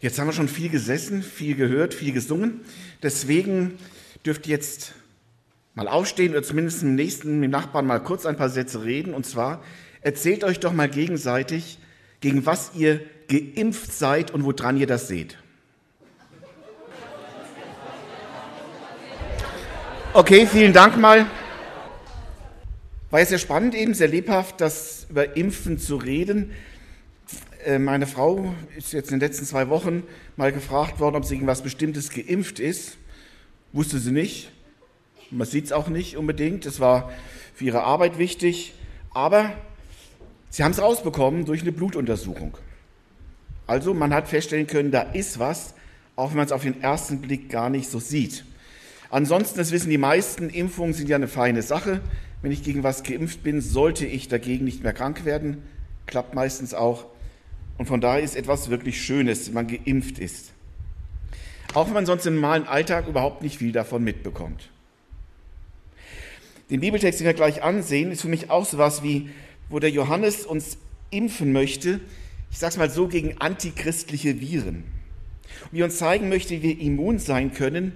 Jetzt haben wir schon viel gesessen, viel gehört, viel gesungen. Deswegen dürft ihr jetzt mal aufstehen oder zumindest mit dem Nachbarn mal kurz ein paar Sätze reden. Und zwar erzählt euch doch mal gegenseitig, gegen was ihr geimpft seid und woran ihr das seht. Okay, vielen Dank mal. War ja sehr spannend eben, sehr lebhaft, das über Impfen zu reden. Meine Frau ist jetzt in den letzten 2 Wochen mal gefragt worden, ob sie gegen was Bestimmtes geimpft ist. Wusste sie nicht. Man sieht es auch nicht unbedingt. Das war für ihre Arbeit wichtig. Aber sie haben es rausbekommen durch eine Blutuntersuchung. Also man hat feststellen können, da ist was, auch wenn man es auf den ersten Blick gar nicht so sieht. Ansonsten, das wissen die meisten, Impfungen sind ja eine feine Sache. Wenn ich gegen was geimpft bin, sollte ich dagegen nicht mehr krank werden. Klappt meistens auch. Und von daher ist etwas wirklich Schönes, wenn man geimpft ist. Auch wenn man sonst im normalen Alltag überhaupt nicht viel davon mitbekommt. Den Bibeltext, den wir gleich ansehen, ist für mich auch sowas wie, wo der Johannes uns impfen möchte, ich sage es mal so, gegen antichristliche Viren. Und wie er uns zeigen möchte, wie wir immun sein können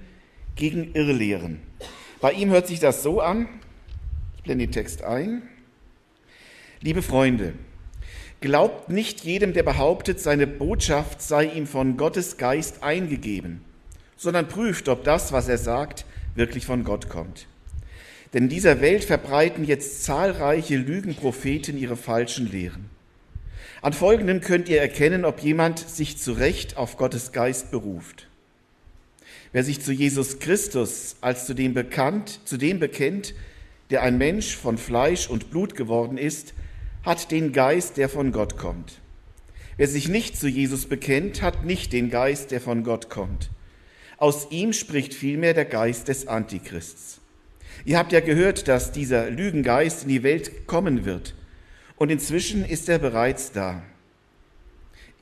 gegen Irrlehren. Bei ihm hört sich das so an, ich blende den Text ein. Liebe Freunde, glaubt nicht jedem, der behauptet, seine Botschaft sei ihm von Gottes Geist eingegeben, sondern prüft, ob das, was er sagt, wirklich von Gott kommt. Denn in dieser Welt verbreiten jetzt zahlreiche Lügenpropheten ihre falschen Lehren. An Folgendem könnt ihr erkennen, ob jemand sich zu Recht auf Gottes Geist beruft. Wer sich zu Jesus Christus als zu dem bekennt, der ein Mensch von Fleisch und Blut geworden ist, hat den Geist, der von Gott kommt. Wer sich nicht zu Jesus bekennt, hat nicht den Geist, der von Gott kommt. Aus ihm spricht vielmehr der Geist des Antichrists. Ihr habt ja gehört, dass dieser Lügengeist in die Welt kommen wird. Und inzwischen ist er bereits da.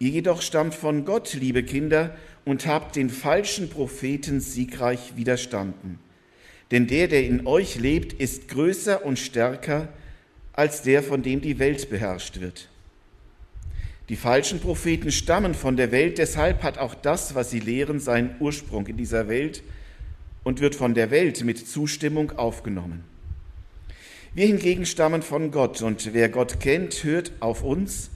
Ihr jedoch stammt von Gott, liebe Kinder, und habt den falschen Propheten siegreich widerstanden. Denn der in euch lebt, ist größer und stärker als der, von dem die Welt beherrscht wird. Die falschen Propheten stammen von der Welt, deshalb hat auch das, was sie lehren, seinen Ursprung in dieser Welt und wird von der Welt mit Zustimmung aufgenommen. Wir hingegen stammen von Gott, und wer Gott kennt, hört auf uns,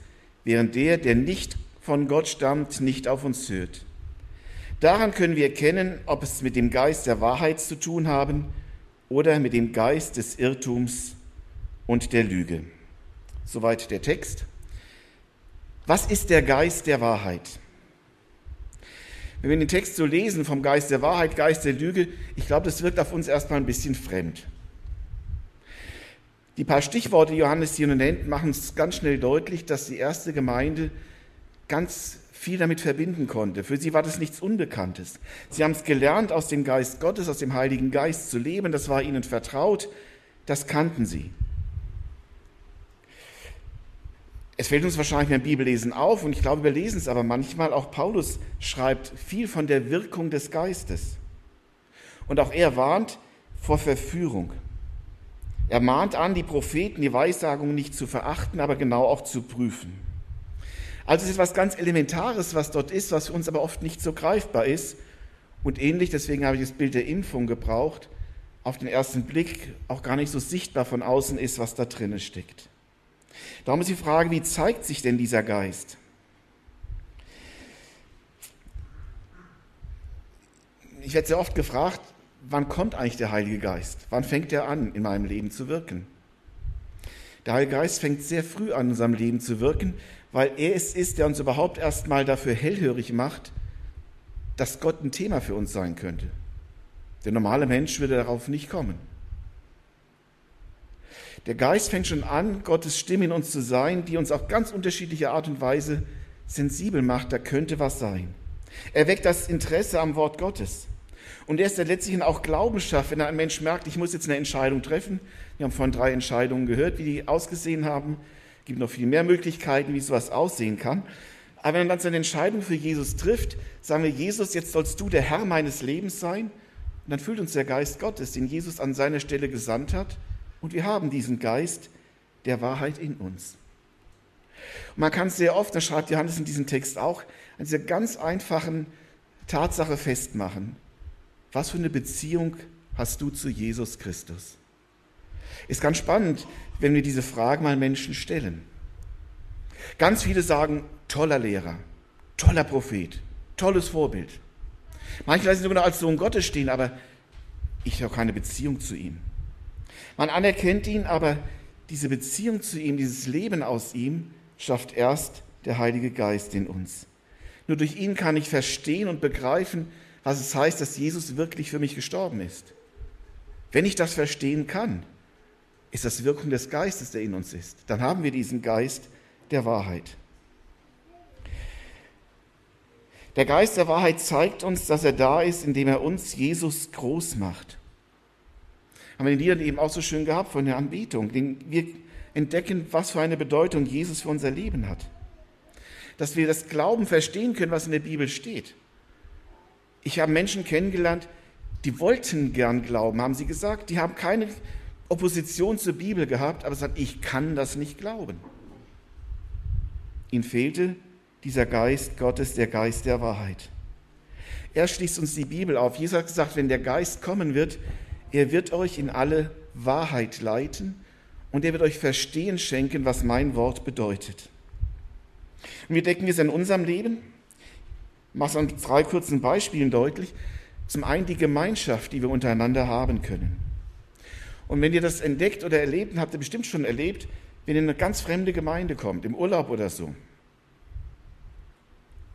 während der nicht von Gott stammt, nicht auf uns hört. Daran können wir erkennen, ob es mit dem Geist der Wahrheit zu tun haben oder mit dem Geist des Irrtums und der Lüge. Soweit der Text. Was ist der Geist der Wahrheit? Wenn wir den Text so lesen vom Geist der Wahrheit, Geist der Lüge, ich glaube, das wirkt auf uns erstmal ein bisschen fremd. Die paar Stichworte, die Johannes hier nennt, machen es ganz schnell deutlich, dass die erste Gemeinde ganz viel damit verbinden konnte. Für sie war das nichts Unbekanntes. Sie haben es gelernt, aus dem Geist Gottes, aus dem Heiligen Geist zu leben. Das war ihnen vertraut. Das kannten sie. Es fällt uns wahrscheinlich beim Bibellesen auf, und ich glaube, wir lesen es aber manchmal. Auch Paulus schreibt viel von der Wirkung des Geistes. Und auch er warnt vor Verführung. Er mahnt an, die Propheten, die Weissagungen nicht zu verachten, aber genau auch zu prüfen. Also es ist etwas ganz Elementares, was dort ist, was für uns aber oft nicht so greifbar ist. Und ähnlich, deswegen habe ich das Bild der Impfung gebraucht, auf den ersten Blick auch gar nicht so sichtbar von außen ist, was da drinnen steckt. Darum ist die Frage, wie zeigt sich denn dieser Geist? Ich werde sehr oft gefragt, wann kommt eigentlich der Heilige Geist? Wann fängt er an, in meinem Leben zu wirken? Der Heilige Geist fängt sehr früh an, in unserem Leben zu wirken, weil er es ist, der uns überhaupt erstmal dafür hellhörig macht, dass Gott ein Thema für uns sein könnte. Der normale Mensch würde darauf nicht kommen. Der Geist fängt schon an, Gottes Stimme in uns zu sein, die uns auf ganz unterschiedliche Art und Weise sensibel macht, da könnte was sein. Er weckt das Interesse am Wort Gottes. Und er ist der letztlich auch Glauben schafft, wenn ein Mensch merkt, ich muss jetzt eine Entscheidung treffen. Wir haben von 3 Entscheidungen gehört, wie die ausgesehen haben. Es gibt noch viel mehr Möglichkeiten, wie sowas aussehen kann. Aber wenn man dann so eine Entscheidung für Jesus trifft, sagen wir, Jesus, jetzt sollst du der Herr meines Lebens sein. Und dann fühlt uns der Geist Gottes, den Jesus an seiner Stelle gesandt hat. Und wir haben diesen Geist der Wahrheit in uns. Und man kann sehr oft, das schreibt Johannes in diesem Text auch, an dieser ganz einfachen Tatsache festmachen. Was für eine Beziehung hast du zu Jesus Christus? Ist ganz spannend, wenn wir diese Fragen mal Menschen stellen. Ganz viele sagen, toller Lehrer, toller Prophet, tolles Vorbild. Manche lassen sogar noch als Sohn Gottes stehen, aber ich habe keine Beziehung zu ihm. Man anerkennt ihn, aber diese Beziehung zu ihm, dieses Leben aus ihm, schafft erst der Heilige Geist in uns. Nur durch ihn kann ich verstehen und begreifen, was es heißt, dass Jesus wirklich für mich gestorben ist. Wenn ich das verstehen kann, ist das Wirkung des Geistes, der in uns ist. Dann haben wir diesen Geist der Wahrheit. Der Geist der Wahrheit zeigt uns, dass er da ist, indem er uns Jesus groß macht. Haben wir den Liedern eben auch so schön gehabt von der Anbetung. Wir entdecken, was für eine Bedeutung Jesus für unser Leben hat. Dass wir das Glauben verstehen können, was in der Bibel steht. Ich habe Menschen kennengelernt, die wollten gern glauben, haben sie gesagt. Die haben keine Opposition zur Bibel gehabt, aber sagen, ich kann das nicht glauben. Ihnen fehlte dieser Geist Gottes, der Geist der Wahrheit. Er schließt uns die Bibel auf. Jesus hat gesagt, wenn der Geist kommen wird, er wird euch in alle Wahrheit leiten und er wird euch Verstehen schenken, was mein Wort bedeutet. Und wir decken es in unserem Leben. Ich mache es an 3 kurzen Beispielen deutlich. Zum einen die Gemeinschaft, die wir untereinander haben können. Und wenn ihr das entdeckt oder erlebt, habt ihr bestimmt schon erlebt, wenn ihr in eine ganz fremde Gemeinde kommt, im Urlaub oder so,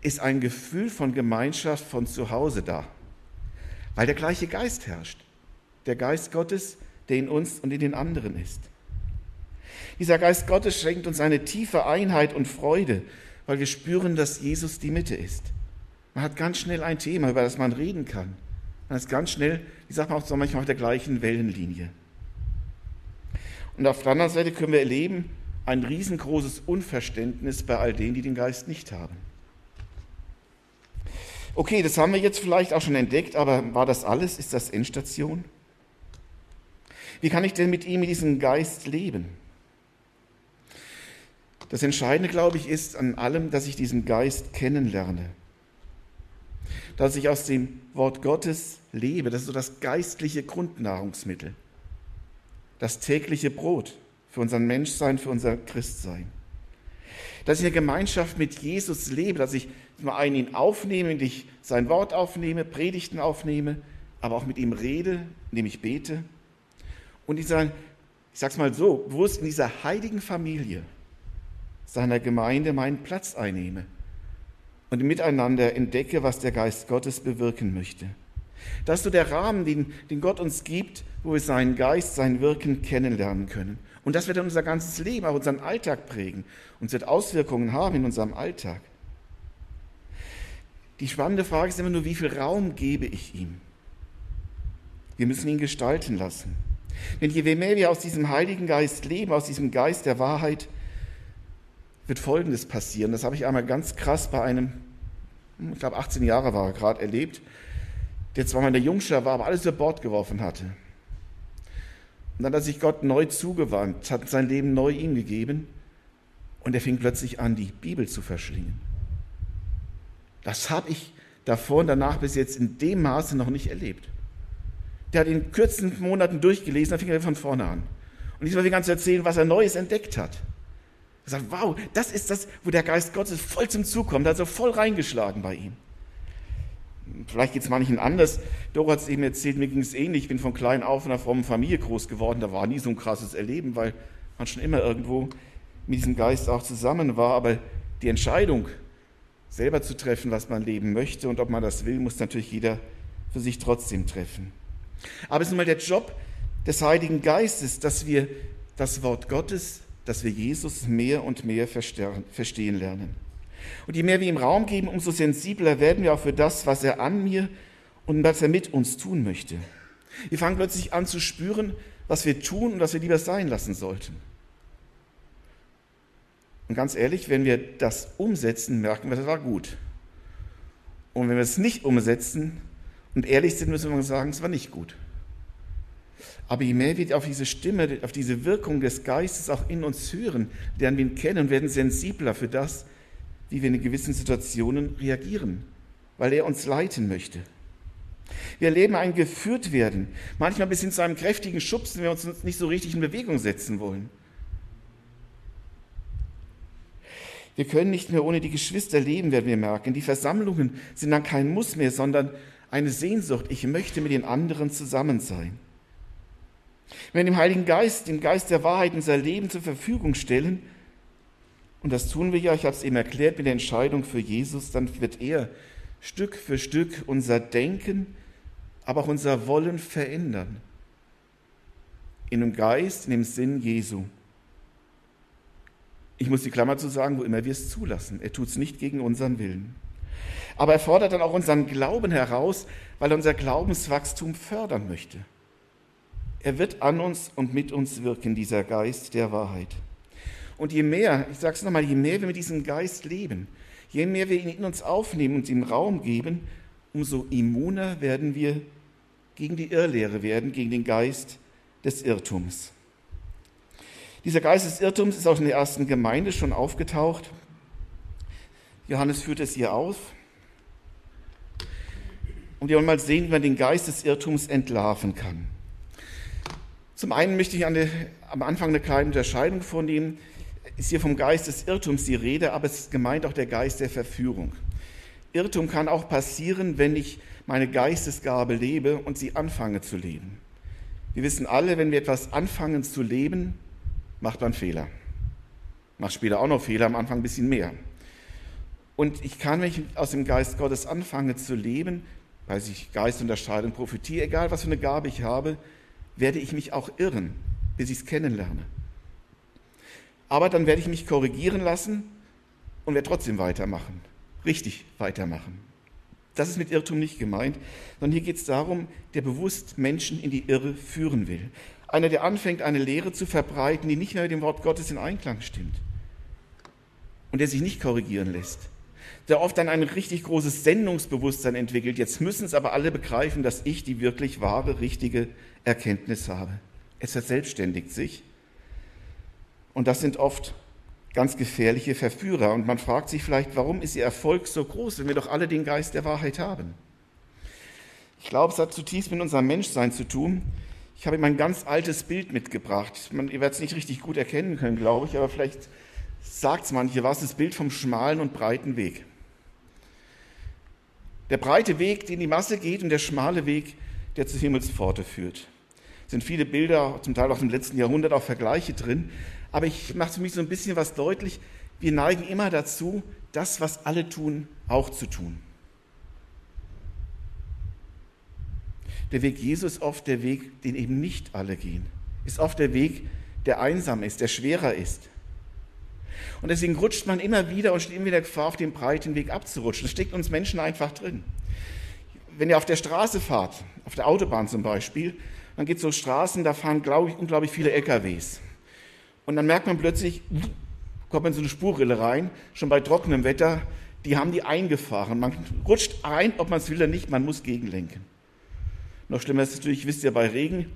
ist ein Gefühl von Gemeinschaft von zu Hause da, weil der gleiche Geist herrscht. Der Geist Gottes, der in uns und in den anderen ist. Dieser Geist Gottes schenkt uns eine tiefe Einheit und Freude, weil wir spüren, dass Jesus die Mitte ist. Man hat ganz schnell ein Thema, über das man reden kann. Man ist ganz schnell, wie sagt man auch so manchmal, auf der gleichen Wellenlinie. Und auf der anderen Seite können wir erleben, ein riesengroßes Unverständnis bei all denen, die den Geist nicht haben. Okay, das haben wir jetzt vielleicht auch schon entdeckt, aber war das alles? Ist das Endstation? Wie kann ich denn mit ihm, mit diesem Geist leben? Das Entscheidende, glaube ich, ist an allem, dass ich diesen Geist kennenlerne. Dass ich aus dem Wort Gottes lebe. Das ist so das geistliche Grundnahrungsmittel. Das tägliche Brot für unser Menschsein, für unser Christsein. Dass ich in der Gemeinschaft mit Jesus lebe, dass ich mal einen ihn aufnehme, indem ich sein Wort aufnehme, Predigten aufnehme, aber auch mit ihm rede, indem ich bete. Und ich sag's mal so, bewusst in dieser heiligen Familie seiner Gemeinde meinen Platz einnehme und miteinander entdecke, was der Geist Gottes bewirken möchte. Das ist so der Rahmen, den Gott uns gibt, wo wir seinen Geist, sein Wirken kennenlernen können. Und das wird dann unser ganzes Leben, auch unseren Alltag prägen und es wird Auswirkungen haben in unserem Alltag. Die spannende Frage ist immer nur, wie viel Raum gebe ich ihm? Wir müssen ihn gestalten lassen. Denn je mehr wir aus diesem Heiligen Geist leben, aus diesem Geist der Wahrheit, wird Folgendes passieren. Das habe ich einmal ganz krass bei einem, ich glaube 18 Jahre war er gerade, erlebt, der zwar mal in der Jungschar war, aber alles über Bord geworfen hatte. Und dann hat sich Gott neu zugewandt, hat sein Leben neu ihm gegeben und er fing plötzlich an, die Bibel zu verschlingen. Das habe ich davor und danach bis jetzt in dem Maße noch nicht erlebt. Der hat in kürzen Monaten durchgelesen, dann fing er von vorne an. Und diesmal begann er zu erzählen, was er Neues entdeckt hat. Er sagt, wow, das ist das, wo der Geist Gottes voll zum Zug kommt, also voll reingeschlagen bei ihm. Vielleicht geht es manchen anders. Doro hat es eben erzählt, mir ging es ähnlich. Ich bin von klein auf in einer frommen Familie groß geworden. Da war nie so ein krasses Erleben, weil man schon immer irgendwo mit diesem Geist auch zusammen war. Aber die Entscheidung, selber zu treffen, was man leben möchte und ob man das will, muss natürlich jeder für sich trotzdem treffen. Aber es ist nun mal der Job des Heiligen Geistes, dass wir das Wort Gottes, dass wir Jesus mehr und mehr verstehen lernen. Und je mehr wir ihm Raum geben, umso sensibler werden wir auch für das, was er an mir und was er mit uns tun möchte. Wir fangen plötzlich an zu spüren, was wir tun und was wir lieber sein lassen sollten. Und ganz ehrlich, wenn wir das umsetzen, merken wir, das war gut. Und wenn wir es nicht umsetzen und ehrlich sind, müssen wir sagen, es war nicht gut. Aber je mehr wir auf diese Stimme, auf diese Wirkung des Geistes auch in uns hören, lernen wir ihn kennen und werden sensibler für das, wie wir in gewissen Situationen reagieren, weil er uns leiten möchte. Wir erleben ein Geführtwerden, manchmal bis hin zu einem kräftigen Schubsen, wenn wir uns nicht so richtig in Bewegung setzen wollen. Wir können nicht mehr ohne die Geschwister leben, werden wir merken. Die Versammlungen sind dann kein Muss mehr, sondern eine Sehnsucht. Ich möchte mit den anderen zusammen sein. Wenn wir dem Heiligen Geist, dem Geist der Wahrheit, unser Leben zur Verfügung stellen, und das tun wir ja, ich habe es eben erklärt, mit der Entscheidung für Jesus, dann wird er Stück für Stück unser Denken, aber auch unser Wollen verändern. In dem Geist, in dem Sinn Jesu. Ich muss die Klammer zu sagen, wo immer wir es zulassen. Er tut es nicht gegen unseren Willen. Aber er fordert dann auch unseren Glauben heraus, weil er unser Glaubenswachstum fördern möchte. Er wird an uns und mit uns wirken, dieser Geist der Wahrheit. Und je mehr, ich sage es nochmal, je mehr wir mit diesem Geist leben, je mehr wir ihn in uns aufnehmen und ihm Raum geben, umso immuner werden wir gegen die Irrlehre werden, gegen den Geist des Irrtums. Dieser Geist des Irrtums ist auch in der ersten Gemeinde schon aufgetaucht. Johannes führt es hier auf. Und wir wollen mal sehen, wie man den Geist des Irrtums entlarven kann. Zum einen möchte ich am Anfang eine kleine Unterscheidung vornehmen. Ist hier vom Geist des Irrtums die Rede, aber es ist gemeint auch der Geist der Verführung. Irrtum kann auch passieren, wenn ich meine Geistesgabe lebe und sie anfange zu leben. Wir wissen alle, wenn wir etwas anfangen zu leben, macht man Fehler. Macht später auch noch Fehler, am Anfang ein bisschen mehr. Und ich kann, wenn ich aus dem Geist Gottes anfange zu leben, weil ich Geist unterscheide und profitiere, egal was für eine Gabe ich habe, werde ich mich auch irren, bis ich es kennenlerne. Aber dann werde ich mich korrigieren lassen und werde trotzdem weitermachen. Richtig weitermachen. Das ist mit Irrtum nicht gemeint, sondern hier geht es darum, der bewusst Menschen in die Irre führen will. Einer, der anfängt, eine Lehre zu verbreiten, die nicht mehr mit dem Wort Gottes in Einklang stimmt und der sich nicht korrigieren lässt, der oft dann ein richtig großes Sendungsbewusstsein entwickelt. Jetzt müssen es aber alle begreifen, dass ich die wirklich wahre, richtige Erkenntnis habe. Es verselbstständigt sich und das sind oft ganz gefährliche Verführer und man fragt sich vielleicht, warum ist ihr Erfolg so groß, wenn wir doch alle den Geist der Wahrheit haben? Ich glaube, es hat zutiefst mit unserem Menschsein zu tun. Ich habe ihm ein ganz altes Bild mitgebracht. Ihr werdet es nicht richtig gut erkennen können, glaube ich, aber vielleicht sagt es manche was, das Bild vom schmalen und breiten Weg. Der breite Weg, der in die Masse geht, und der schmale Weg, der zur Himmelspforte führt. Es sind viele Bilder, zum Teil auch im letzten Jahrhundert, auch Vergleiche drin. Aber ich mache für mich so ein bisschen was deutlich. Wir neigen immer dazu, das, was alle tun, auch zu tun. Der Weg Jesu ist oft der Weg, den eben nicht alle gehen. Ist oft der Weg, der einsam ist, der schwerer ist. Und deswegen rutscht man immer wieder und steht immer wieder Gefahr, auf dem breiten Weg abzurutschen. Das steckt uns Menschen einfach drin. Wenn ihr auf der Straße fahrt, auf der Autobahn zum Beispiel, dann gibt es so Straßen, da fahren unglaublich viele LKWs. Und dann merkt man plötzlich, kommt man in so eine Spurrille rein, schon bei trockenem Wetter, die haben die eingefahren. Man rutscht ein, ob man es will oder nicht, man muss gegenlenken. Noch schlimmer ist natürlich, wisst ihr, bei Regen,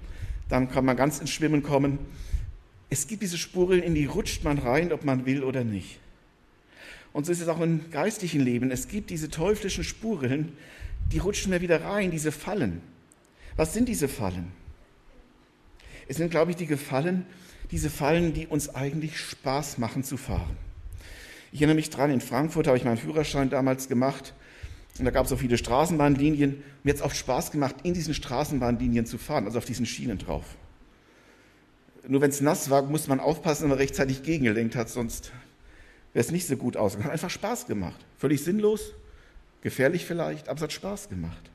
dann kann man ganz ins Schwimmen kommen. Es gibt diese Spuren, in die rutscht man rein, ob man will oder nicht. Und so ist es auch im geistlichen Leben. Es gibt diese teuflischen Spuren, die rutschen wir wieder rein, diese Fallen. Was sind diese Fallen? Es sind, glaube ich, diese Fallen, die uns eigentlich Spaß machen zu fahren. Ich erinnere mich dran, in Frankfurt habe ich meinen Führerschein damals gemacht. Und da gab es auch viele Straßenbahnlinien. Mir hat es auch Spaß gemacht, in diesen Straßenbahnlinien zu fahren, also auf diesen Schienen drauf. Nur wenn es nass war, musste man aufpassen, wenn man rechtzeitig gegengelenkt hat, sonst wäre es nicht so gut ausgegangen. Hat einfach Spaß gemacht. Völlig sinnlos, gefährlich vielleicht, aber es hat Spaß gemacht.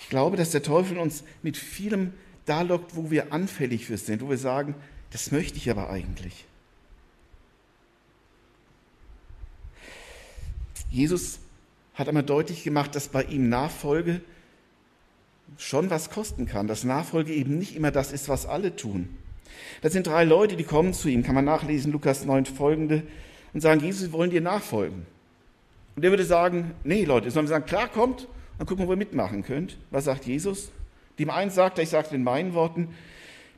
Ich glaube, dass der Teufel uns mit vielem da lockt, wo wir anfällig für sind, wo wir sagen, das möchte ich aber eigentlich. Jesus hat einmal deutlich gemacht, dass bei ihm Nachfolge schon was kosten kann, dass Nachfolge eben nicht immer das ist, was alle tun. Das sind 3 Leute, die kommen zu ihm, kann man nachlesen, Lukas 9 folgende, und sagen, Jesus, wir wollen dir nachfolgen. Und er würde sagen, nee Leute, sondern wir sagen, klar, kommt, dann gucken wir, wo ihr mitmachen könnt. Was sagt Jesus? Dem einen sagt er, ich sage es in meinen Worten,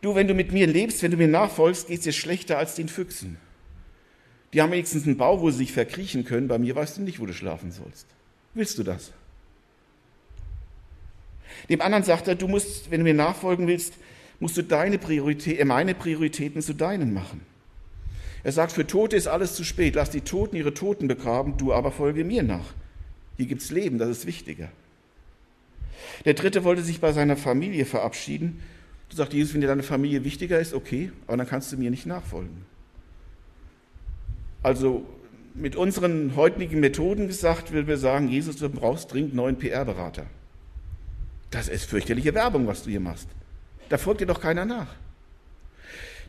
du, wenn du mit mir lebst, wenn du mir nachfolgst, geht es dir schlechter als den Füchsen. Die haben wenigstens einen Bau, wo sie sich verkriechen können. Bei mir weißt du nicht, wo du schlafen sollst. Willst du das? Dem anderen sagt er, du musst, wenn du mir nachfolgen willst, musst du meine Prioritäten zu deinen machen. Er sagt, für Tote ist alles zu spät. Lass die Toten ihre Toten begraben, du aber folge mir nach. Hier gibt's Leben, das ist wichtiger. Der Dritte wollte sich bei seiner Familie verabschieden. Du sagst, Jesus, wenn dir deine Familie wichtiger ist, okay, aber dann kannst du mir nicht nachfolgen. Also mit unseren heutigen Methoden gesagt, würden wir sagen, Jesus, du brauchst dringend einen neuen PR-Berater. Das ist fürchterliche Werbung, was du hier machst. Da folgt dir doch keiner nach.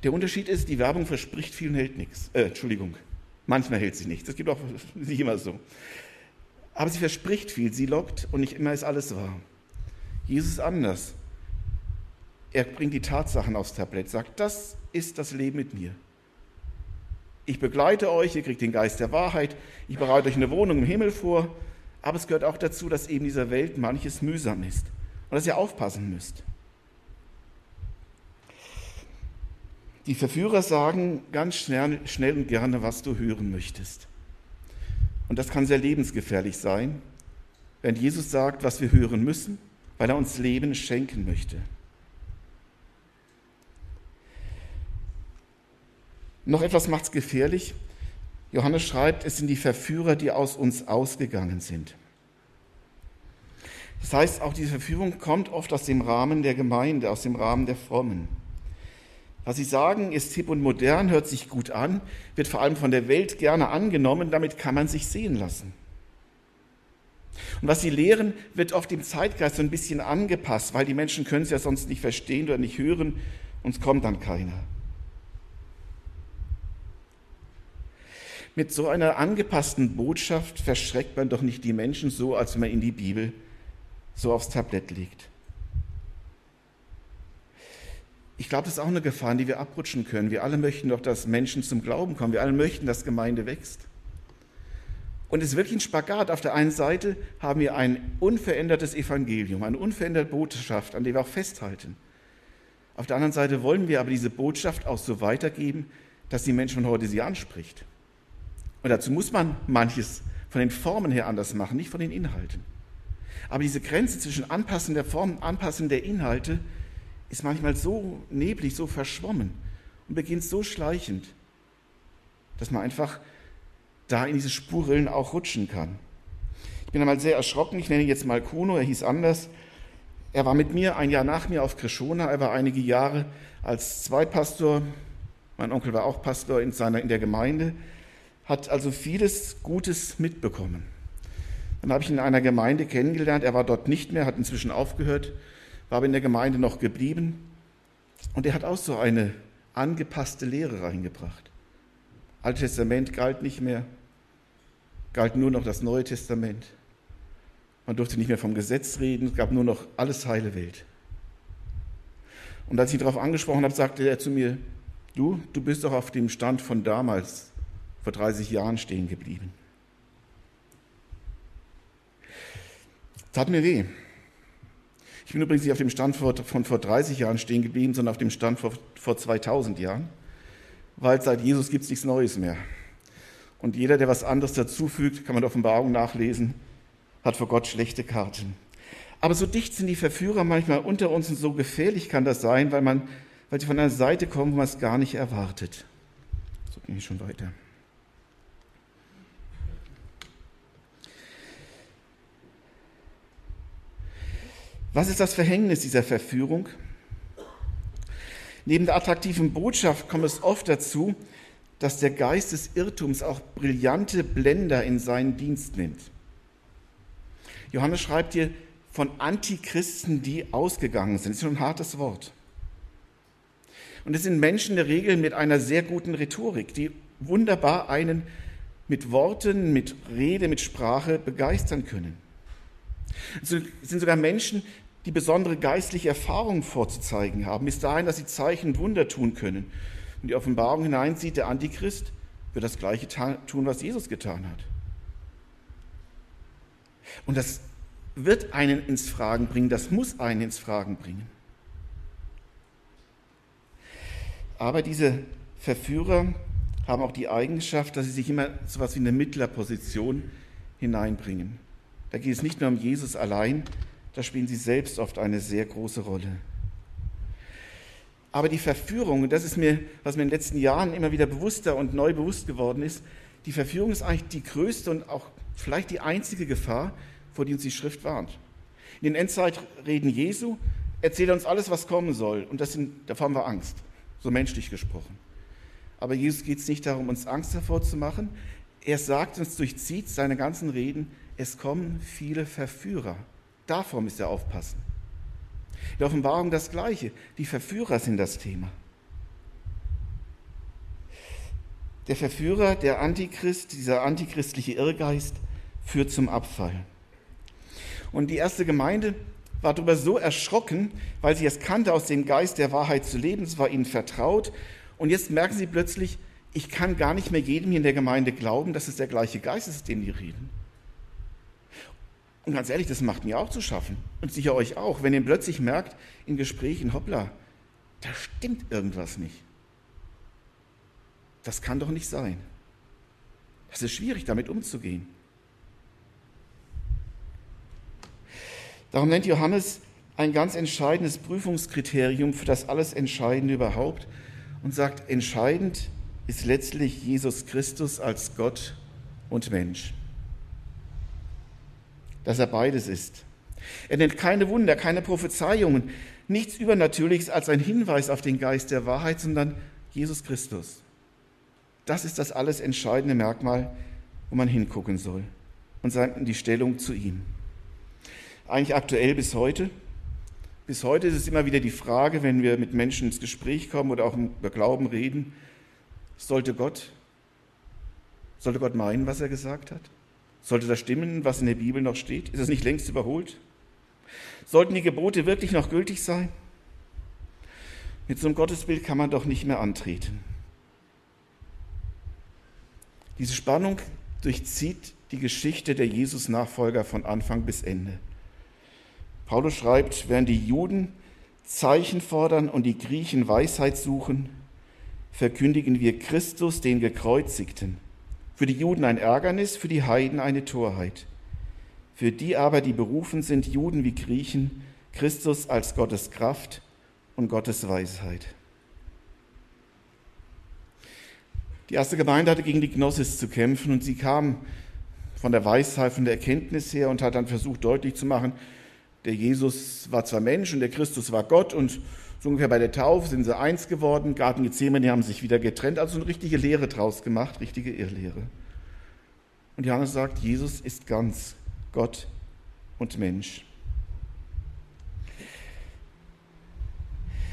Der Unterschied ist, die Werbung verspricht viel und hält nichts. Manchmal hält sie nichts. Es gibt auch nicht immer so. Aber sie verspricht viel, sie lockt und nicht immer ist alles wahr. Jesus ist anders. Er bringt die Tatsachen aufs Tablett, sagt, das ist das Leben mit mir. Ich begleite euch, ihr kriegt den Geist der Wahrheit, ich bereite euch eine Wohnung im Himmel vor, aber es gehört auch dazu, dass eben dieser Welt manches mühsam ist und dass ihr aufpassen müsst. Die Verführer sagen ganz schnell und gerne, was du hören möchtest. Und das kann sehr lebensgefährlich sein, wenn Jesus sagt, was wir hören müssen, weil er uns Leben schenken möchte. Noch etwas macht es gefährlich. Johannes schreibt, es sind die Verführer, die aus uns ausgegangen sind. Das heißt, auch diese Verführung kommt oft aus dem Rahmen der Gemeinde, aus dem Rahmen der Frommen. Was sie sagen, ist hip und modern, hört sich gut an, wird vor allem von der Welt gerne angenommen, damit kann man sich sehen lassen. Und was sie lehren, wird oft dem Zeitgeist so ein bisschen angepasst, weil die Menschen können es ja sonst nicht verstehen oder nicht hören und es kommt dann keiner. Mit so einer angepassten Botschaft verschreckt man doch nicht die Menschen so, als wenn man in die Bibel so aufs Tablett legt. Ich glaube, das ist auch eine Gefahr, in die wir abrutschen können. Wir alle möchten doch, dass Menschen zum Glauben kommen. Wir alle möchten, dass Gemeinde wächst. Und es ist wirklich ein Spagat. Auf der einen Seite haben wir ein unverändertes Evangelium, eine unveränderte Botschaft, an der wir auch festhalten. Auf der anderen Seite wollen wir aber diese Botschaft auch so weitergeben, dass die Menschen von heute sie anspricht. Und dazu muss man manches von den Formen her anders machen, nicht von den Inhalten. Aber diese Grenze zwischen Anpassen der Formen und Anpassen der Inhalte ist manchmal so neblig, so verschwommen und beginnt so schleichend, dass man einfach da in diese Spurrillen auch rutschen kann. Ich bin einmal sehr erschrocken, ich nenne ihn jetzt mal Kuno, er hieß anders. Er war mit mir ein Jahr nach mir auf Krishona, er war einige Jahre als Zweitpastor, mein Onkel war auch Pastor in der Gemeinde, hat also vieles Gutes mitbekommen. Dann habe ich ihn in einer Gemeinde kennengelernt, er war dort nicht mehr, hat inzwischen aufgehört, war aber in der Gemeinde noch geblieben und er hat auch so eine angepasste Lehre reingebracht. Altes Testament galt nicht mehr, galt nur noch das Neue Testament. Man durfte nicht mehr vom Gesetz reden, es gab nur noch alles heile Welt. Und als ich ihn darauf angesprochen habe, sagte er zu mir, du bist doch auf dem Stand von damals, vor 30 Jahren stehen geblieben. Das hat mir weh. Ich bin übrigens nicht auf dem Stand von vor 30 Jahren stehen geblieben, sondern auf dem Stand vor 2000 Jahren, weil seit Jesus gibt es nichts Neues mehr. Und jeder, der was anderes dazufügt, kann man in Offenbarung nachlesen, hat vor Gott schlechte Karten. Aber so dicht sind die Verführer manchmal unter uns und so gefährlich kann das sein, weil sie von einer Seite kommen, wo man es gar nicht erwartet. So ging ich schon weiter. Was ist das Verhängnis dieser Verführung? Neben der attraktiven Botschaft kommt es oft dazu, dass der Geist des Irrtums auch brillante Blender in seinen Dienst nimmt. Johannes schreibt hier von Antichristen, die ausgegangen sind. Das ist schon ein hartes Wort. Und es sind Menschen in der Regel mit einer sehr guten Rhetorik, die wunderbar einen mit Worten, mit Rede, mit Sprache begeistern können. Es sind sogar Menschen, die besondere geistliche Erfahrungen vorzuzeigen haben, bis dahin, dass sie Zeichen und Wunder tun können. Und die Offenbarung hinein sieht, der Antichrist wird das Gleiche tun, was Jesus getan hat. Und das wird einen ins Fragen bringen, das muss einen ins Fragen bringen. Aber diese Verführer haben auch die Eigenschaft, dass sie sich immer so etwas wie eine Mittlerposition hineinbringen. Da geht es nicht nur um Jesus allein, da spielen sie selbst oft eine sehr große Rolle. Aber die Verführung, und das ist mir, was mir in den letzten Jahren immer wieder bewusster und neu bewusst geworden ist, die Verführung ist eigentlich die größte und auch vielleicht die einzige Gefahr, vor die uns die Schrift warnt. In den Endzeitreden Jesu erzählt er uns alles, was kommen soll, und davor haben wir Angst, so menschlich gesprochen. Aber Jesus geht es nicht darum, uns Angst davor zu machen. Er sagt uns, durchzieht seine ganzen Reden, es kommen viele Verführer. Davor müsst ihr aufpassen. In der Offenbarung das Gleiche. Die Verführer sind das Thema. Der Verführer, der Antichrist, dieser antichristliche Irrgeist führt zum Abfall. Und die erste Gemeinde war darüber so erschrocken, weil sie es kannte, aus dem Geist der Wahrheit zu leben. Es war ihnen vertraut. Und jetzt merken sie plötzlich, ich kann gar nicht mehr jedem hier in der Gemeinde glauben, dass es der gleiche Geist ist, den die reden. Und ganz ehrlich, das macht mir auch zu schaffen. Und sicher euch auch, wenn ihr plötzlich merkt, in Gesprächen, hoppla, da stimmt irgendwas nicht. Das kann doch nicht sein. Das ist schwierig, damit umzugehen. Darum nennt Johannes ein ganz entscheidendes Prüfungskriterium für das alles Entscheidende überhaupt und sagt, entscheidend ist letztlich Jesus Christus als Gott und Mensch. Dass er beides ist. Er nennt keine Wunder, keine Prophezeiungen, nichts Übernatürliches als ein Hinweis auf den Geist der Wahrheit, sondern Jesus Christus. Das ist das alles entscheidende Merkmal, wo man hingucken soll, und die Stellung zu ihm. Eigentlich aktuell bis heute. Bis heute ist es immer wieder die Frage, wenn wir mit Menschen ins Gespräch kommen oder auch über Glauben reden, sollte Gott meinen, was er gesagt hat? Sollte das stimmen, was in der Bibel noch steht? Ist es nicht längst überholt? Sollten die Gebote wirklich noch gültig sein? Mit so einem Gottesbild kann man doch nicht mehr antreten. Diese Spannung durchzieht die Geschichte der Jesus-Nachfolger von Anfang bis Ende. Paulus schreibt, während die Juden Zeichen fordern und die Griechen Weisheit suchen, verkündigen wir Christus, den Gekreuzigten. Für die Juden ein Ärgernis, für die Heiden eine Torheit. Für die aber, die berufen sind, Juden wie Griechen, Christus als Gottes Kraft und Gottes Weisheit. Die erste Gemeinde hatte gegen die Gnosis zu kämpfen und sie kam von der Weisheit, von der Erkenntnis her und hat dann versucht deutlich zu machen, der Jesus war zwar Mensch und der Christus war Gott, und so ungefähr bei der Taufe sind sie eins geworden, Garten Gethsemane haben sich wieder getrennt, also eine richtige Lehre draus gemacht, richtige Irrlehre. Und Johannes sagt, Jesus ist ganz Gott und Mensch.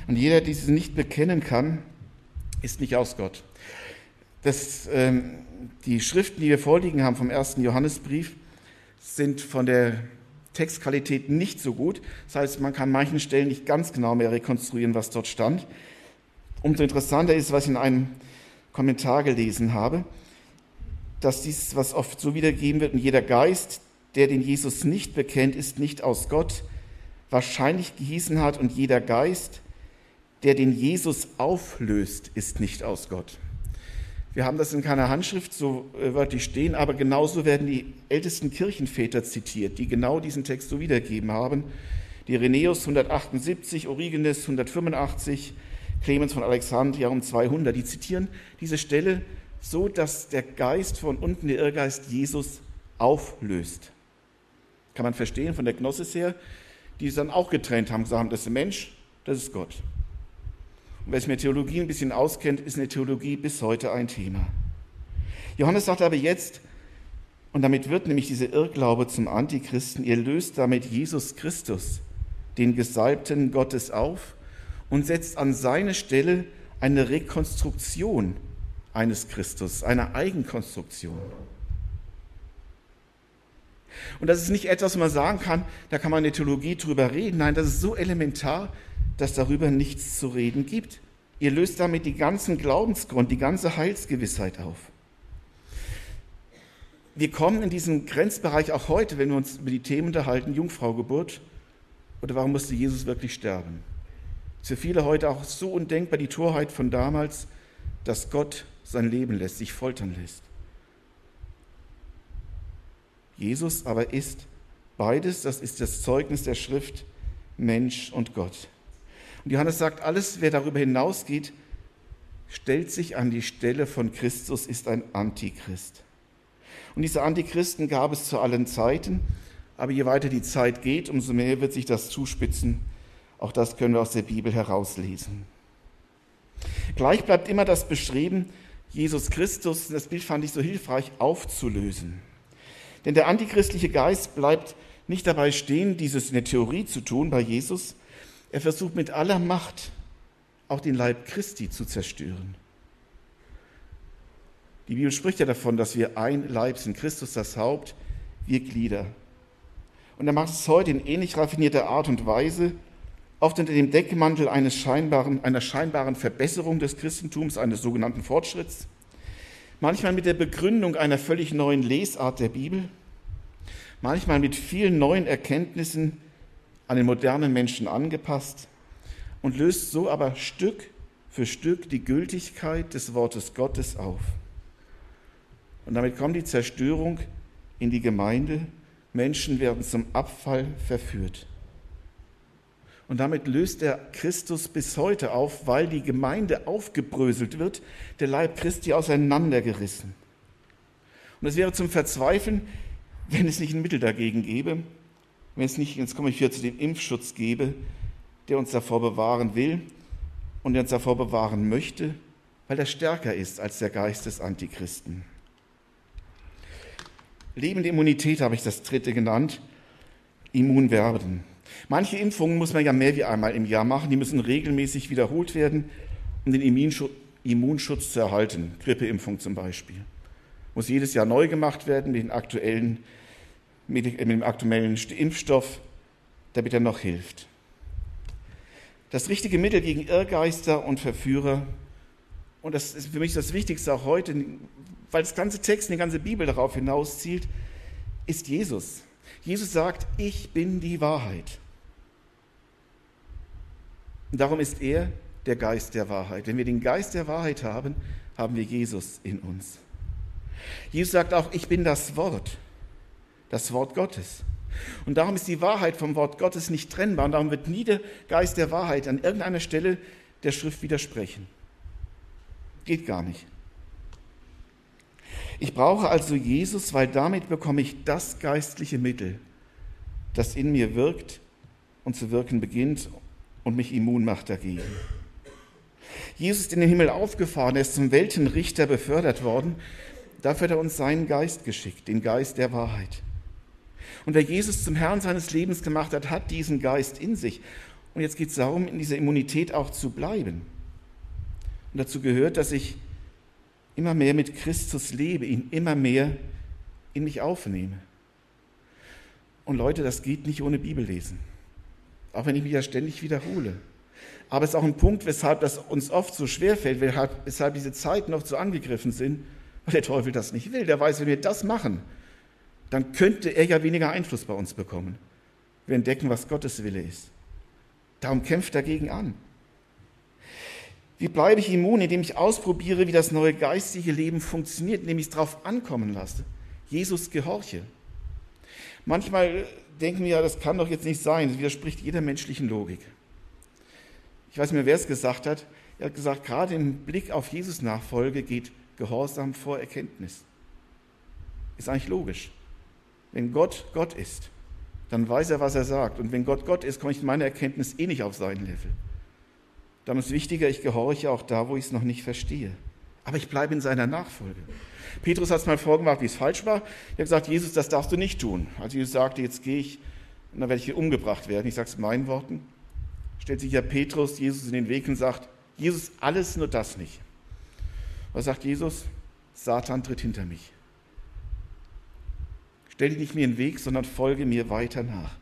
Und jeder, der dieses nicht bekennen kann, ist nicht aus Gott. Die Schriften, die wir vorliegen haben vom ersten Johannesbrief, sind von der Textqualität nicht so gut. Das heißt, man kann manchen Stellen nicht ganz genau mehr rekonstruieren, was dort stand. Umso interessanter ist, was ich in einem Kommentar gelesen habe, dass dies, was oft so wiedergegeben wird, und jeder Geist, der den Jesus nicht bekennt, ist nicht aus Gott, wahrscheinlich gehießen hat, und jeder Geist, der den Jesus auflöst, ist nicht aus Gott. Wir haben das in keiner Handschrift so wörtlich stehen, aber genauso werden die ältesten Kirchenväter zitiert, die genau diesen Text so wiedergegeben haben. Irenäus 178, Origenes 185, Clemens von Alexandria um 200. Die zitieren diese Stelle so, dass der Geist von unten, der Irrgeist, Jesus auflöst. Kann man verstehen von der Gnosis her, die es dann auch getrennt haben, gesagt haben, das ist ein Mensch, das ist Gott. Und wer sich mit Theologie ein bisschen auskennt, ist eine Theologie bis heute ein Thema. Johannes sagt aber jetzt, und damit wird nämlich dieser Irrglaube zum Antichristen, ihr löst damit Jesus Christus, den Gesalbten Gottes, auf und setzt an seine Stelle eine Rekonstruktion eines Christus, eine Eigenkonstruktion. Und das ist nicht etwas, was man sagen kann, da kann man in der Theologie drüber reden. Nein, das ist so elementar, dass darüber nichts zu reden gibt. Ihr löst damit die ganzen Glaubensgrund, die ganze Heilsgewissheit auf. wir kommen in diesen Grenzbereich auch heute, wenn wir uns über die Themen unterhalten, Jungfraugeburt oder warum musste Jesus wirklich sterben. Ist für viele heute auch so undenkbar die Torheit von damals, dass Gott sein Leben lässt, sich foltern lässt. Jesus aber ist beides, das ist das Zeugnis der Schrift, Mensch und Gott. Und Johannes sagt, alles, wer darüber hinausgeht, stellt sich an die Stelle von Christus, ist ein Antichrist. Und diese Antichristen gab es zu allen Zeiten, aber je weiter die Zeit geht, umso mehr wird sich das zuspitzen. Auch das können wir aus der Bibel herauslesen. Gleich bleibt immer das beschrieben, Jesus Christus, das Bild fand ich so hilfreich, aufzulösen. Denn der antichristliche Geist bleibt nicht dabei stehen, dieses in der Theorie zu tun bei Jesus. Er versucht mit aller Macht, auch den Leib Christi zu zerstören. Die Bibel spricht ja davon, dass wir ein Leib sind, Christus das Haupt, wir Glieder. Und er macht es heute in ähnlich raffinierter Art und Weise, oft unter dem Deckmantel einer scheinbaren Verbesserung des Christentums, eines sogenannten Fortschritts, manchmal mit der Begründung einer völlig neuen Lesart der Bibel, manchmal mit vielen neuen Erkenntnissen an den modernen Menschen angepasst und löst so aber Stück für Stück die Gültigkeit des Wortes Gottes auf. Und damit kommt die Zerstörung in die Gemeinde, Menschen werden zum Abfall verführt. Und damit löst der Christus bis heute auf, weil die Gemeinde aufgebröselt wird, der Leib Christi auseinandergerissen. Und es wäre zum Verzweifeln, wenn es nicht ein Mittel dagegen gäbe, wenn es nicht, jetzt komme ich wieder zu dem Impfschutz gäbe, der uns davor bewahren will und der uns davor bewahren möchte, weil er stärker ist als der Geist des Antichristen. Lebende Immunität habe ich das dritte genannt, immun werden. Manche Impfungen muss man ja mehr wie einmal im Jahr machen, die müssen regelmäßig wiederholt werden, um den Immunschutz zu erhalten. Grippeimpfung zum Beispiel. Muss jedes Jahr neu gemacht werden mit dem aktuellen Impfstoff, damit er noch hilft. Das richtige Mittel gegen Irrgeister und Verführer, und das ist für mich das Wichtigste auch heute, weil das ganze Text, die ganze Bibel darauf hinauszielt, ist Jesus. Jesus sagt, ich bin die Wahrheit. Und darum ist er der Geist der Wahrheit. Wenn wir den Geist der Wahrheit haben, haben wir Jesus in uns. Jesus sagt auch, ich bin das Wort Gottes. Und darum ist die Wahrheit vom Wort Gottes nicht trennbar. Und darum wird nie der Geist der Wahrheit an irgendeiner Stelle der Schrift widersprechen. Geht gar nicht. Ich brauche also Jesus, weil damit bekomme ich das geistliche Mittel, das in mir wirkt und zu wirken beginnt und mich immun macht dagegen. Jesus ist in den Himmel aufgefahren, er ist zum Weltenrichter befördert worden. Dafür hat er uns seinen Geist geschickt, den Geist der Wahrheit. Und wer Jesus zum Herrn seines Lebens gemacht hat, hat diesen Geist in sich. Und jetzt geht es darum, in dieser Immunität auch zu bleiben. Und dazu gehört, dass ich immer mehr mit Christus lebe, ihn immer mehr in mich aufnehme. Und Leute, das geht nicht ohne Bibellesen. Auch wenn ich mich ja ständig wiederhole. Aber es ist auch ein Punkt, weshalb das uns oft so schwerfällt, weshalb diese Zeiten noch so angegriffen sind, weil der Teufel das nicht will. Der weiß, wenn wir das machen, dann könnte er ja weniger Einfluss bei uns bekommen. Wir entdecken, was Gottes Wille ist. Darum kämpft dagegen an. Wie bleibe ich immun, indem ich ausprobiere, wie das neue geistliche Leben funktioniert, indem ich es drauf ankommen lasse? Jesus gehorche. Manchmal denken wir, ja, das kann doch jetzt nicht sein, das widerspricht jeder menschlichen Logik. Ich weiß nicht mehr, wer es gesagt hat. Er hat gesagt, gerade im Blick auf Jesus Nachfolge geht Gehorsam vor Erkenntnis. Ist eigentlich logisch. Wenn Gott Gott ist, dann weiß er, was er sagt. Und wenn Gott Gott ist, komme ich in meiner Erkenntnis eh nicht auf sein Level. Dann ist wichtiger, ich gehorche auch da, wo ich es noch nicht verstehe. Aber ich bleibe in seiner Nachfolge. Petrus hat es mal vorgemacht, wie es falsch war. Er hat gesagt, Jesus, das darfst du nicht tun. Als Jesus sagte, jetzt gehe ich und dann werde ich hier umgebracht werden. Ich sage es in meinen Worten. Stellt sich ja Petrus Jesus in den Weg und sagt, Jesus, alles nur das nicht. Was sagt Jesus? Satan tritt hinter mich. Stell dich nicht mir in den Weg, sondern folge mir weiter nach.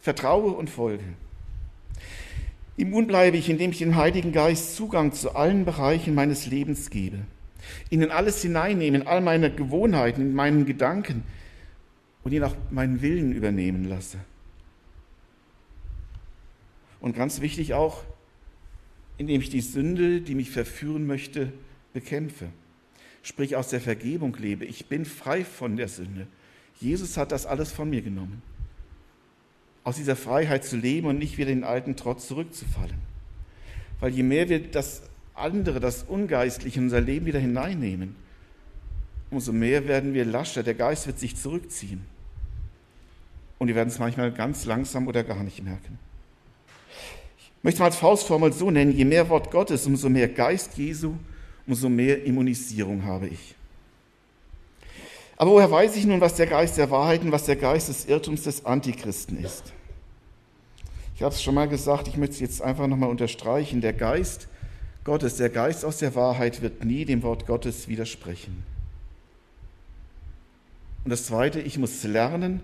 Vertraue und folge. Immun bleibe ich, indem ich dem Heiligen Geist Zugang zu allen Bereichen meines Lebens gebe. ihn in alles hineinnehmen, in all meine Gewohnheiten, in meinen Gedanken und ihn auch meinen Willen übernehmen lasse. Und ganz wichtig auch, indem ich die Sünde, die mich verführen möchte, bekämpfe. Sprich, aus der Vergebung lebe. Ich bin frei von der Sünde. Jesus hat das alles von mir genommen. Aus dieser Freiheit zu leben und nicht wieder in den alten Trotz zurückzufallen. Weil je mehr wir das andere, das Ungeistliche in unser Leben wieder hineinnehmen, umso mehr werden wir lascher. Der Geist wird sich zurückziehen. Und wir werden es manchmal ganz langsam oder gar nicht merken. Ich möchte mal als Faustformel so nennen: Je mehr Wort Gottes, umso mehr Geist Jesu, umso mehr Immunisierung habe ich. Aber woher weiß ich nun, was der Geist der Wahrheit und was der Geist des Irrtums des Antichristen ist? Ich habe es schon mal gesagt, ich möchte es jetzt einfach nochmal unterstreichen. Der Geist Gottes, der Geist aus der Wahrheit wird nie dem Wort Gottes widersprechen. Und das Zweite, ich muss lernen,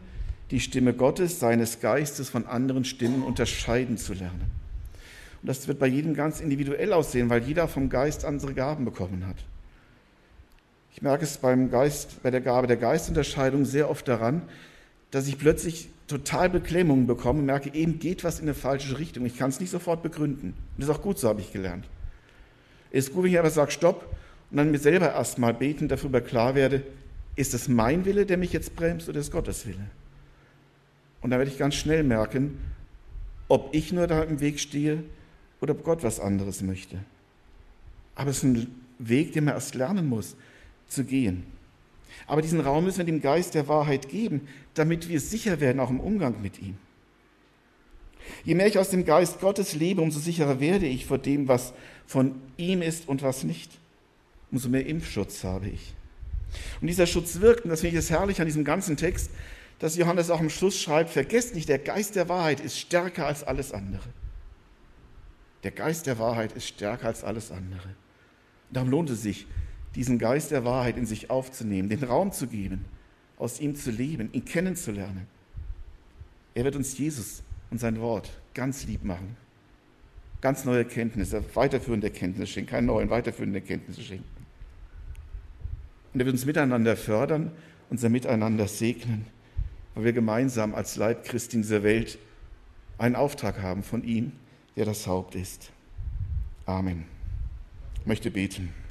die Stimme Gottes, seines Geistes von anderen Stimmen unterscheiden zu lernen. Und das wird bei jedem ganz individuell aussehen, weil jeder vom Geist andere Gaben bekommen hat. Ich merke es beim Geist, bei der Gabe der Geistunterscheidung sehr oft daran, dass ich plötzlich total Beklemmungen bekomme und merke, eben geht was in eine falsche Richtung. Ich kann es nicht sofort begründen. Und das ist auch gut, so habe ich gelernt. Es ist gut, wenn ich aber sage, stopp, und dann mir selber erstmal betend darüber klar werde, ist es mein Wille, der mich jetzt bremst, oder ist Gottes Wille? Und dann werde ich ganz schnell merken, ob ich nur da im Weg stehe oder ob Gott was anderes möchte. Aber es ist ein Weg, den man erst lernen muss, zu gehen. Aber diesen Raum müssen wir dem Geist der Wahrheit geben, damit wir sicher werden, auch im Umgang mit ihm. Je mehr ich aus dem Geist Gottes lebe, umso sicherer werde ich vor dem, was von ihm ist und was nicht. Umso mehr Impfschutz habe ich. Und dieser Schutz wirkt, und das finde ich das herrlich an diesem ganzen Text, dass Johannes auch am Schluss schreibt, vergesst nicht, der Geist der Wahrheit ist stärker als alles andere. Der Geist der Wahrheit ist stärker als alles andere. Und darum lohnt es sich, diesen Geist der Wahrheit in sich aufzunehmen, den Raum zu geben, aus ihm zu leben, ihn kennenzulernen. Er wird uns Jesus und sein Wort ganz lieb machen. Ganz neue Erkenntnisse, weiterführende Erkenntnisse schenken, keine neuen, weiterführende Erkenntnisse schenken. Und er wird uns miteinander fördern, unser Miteinander segnen, weil wir gemeinsam als Leib Christi in dieser Welt einen Auftrag haben von ihm, der das Haupt ist. Amen. Ich möchte beten.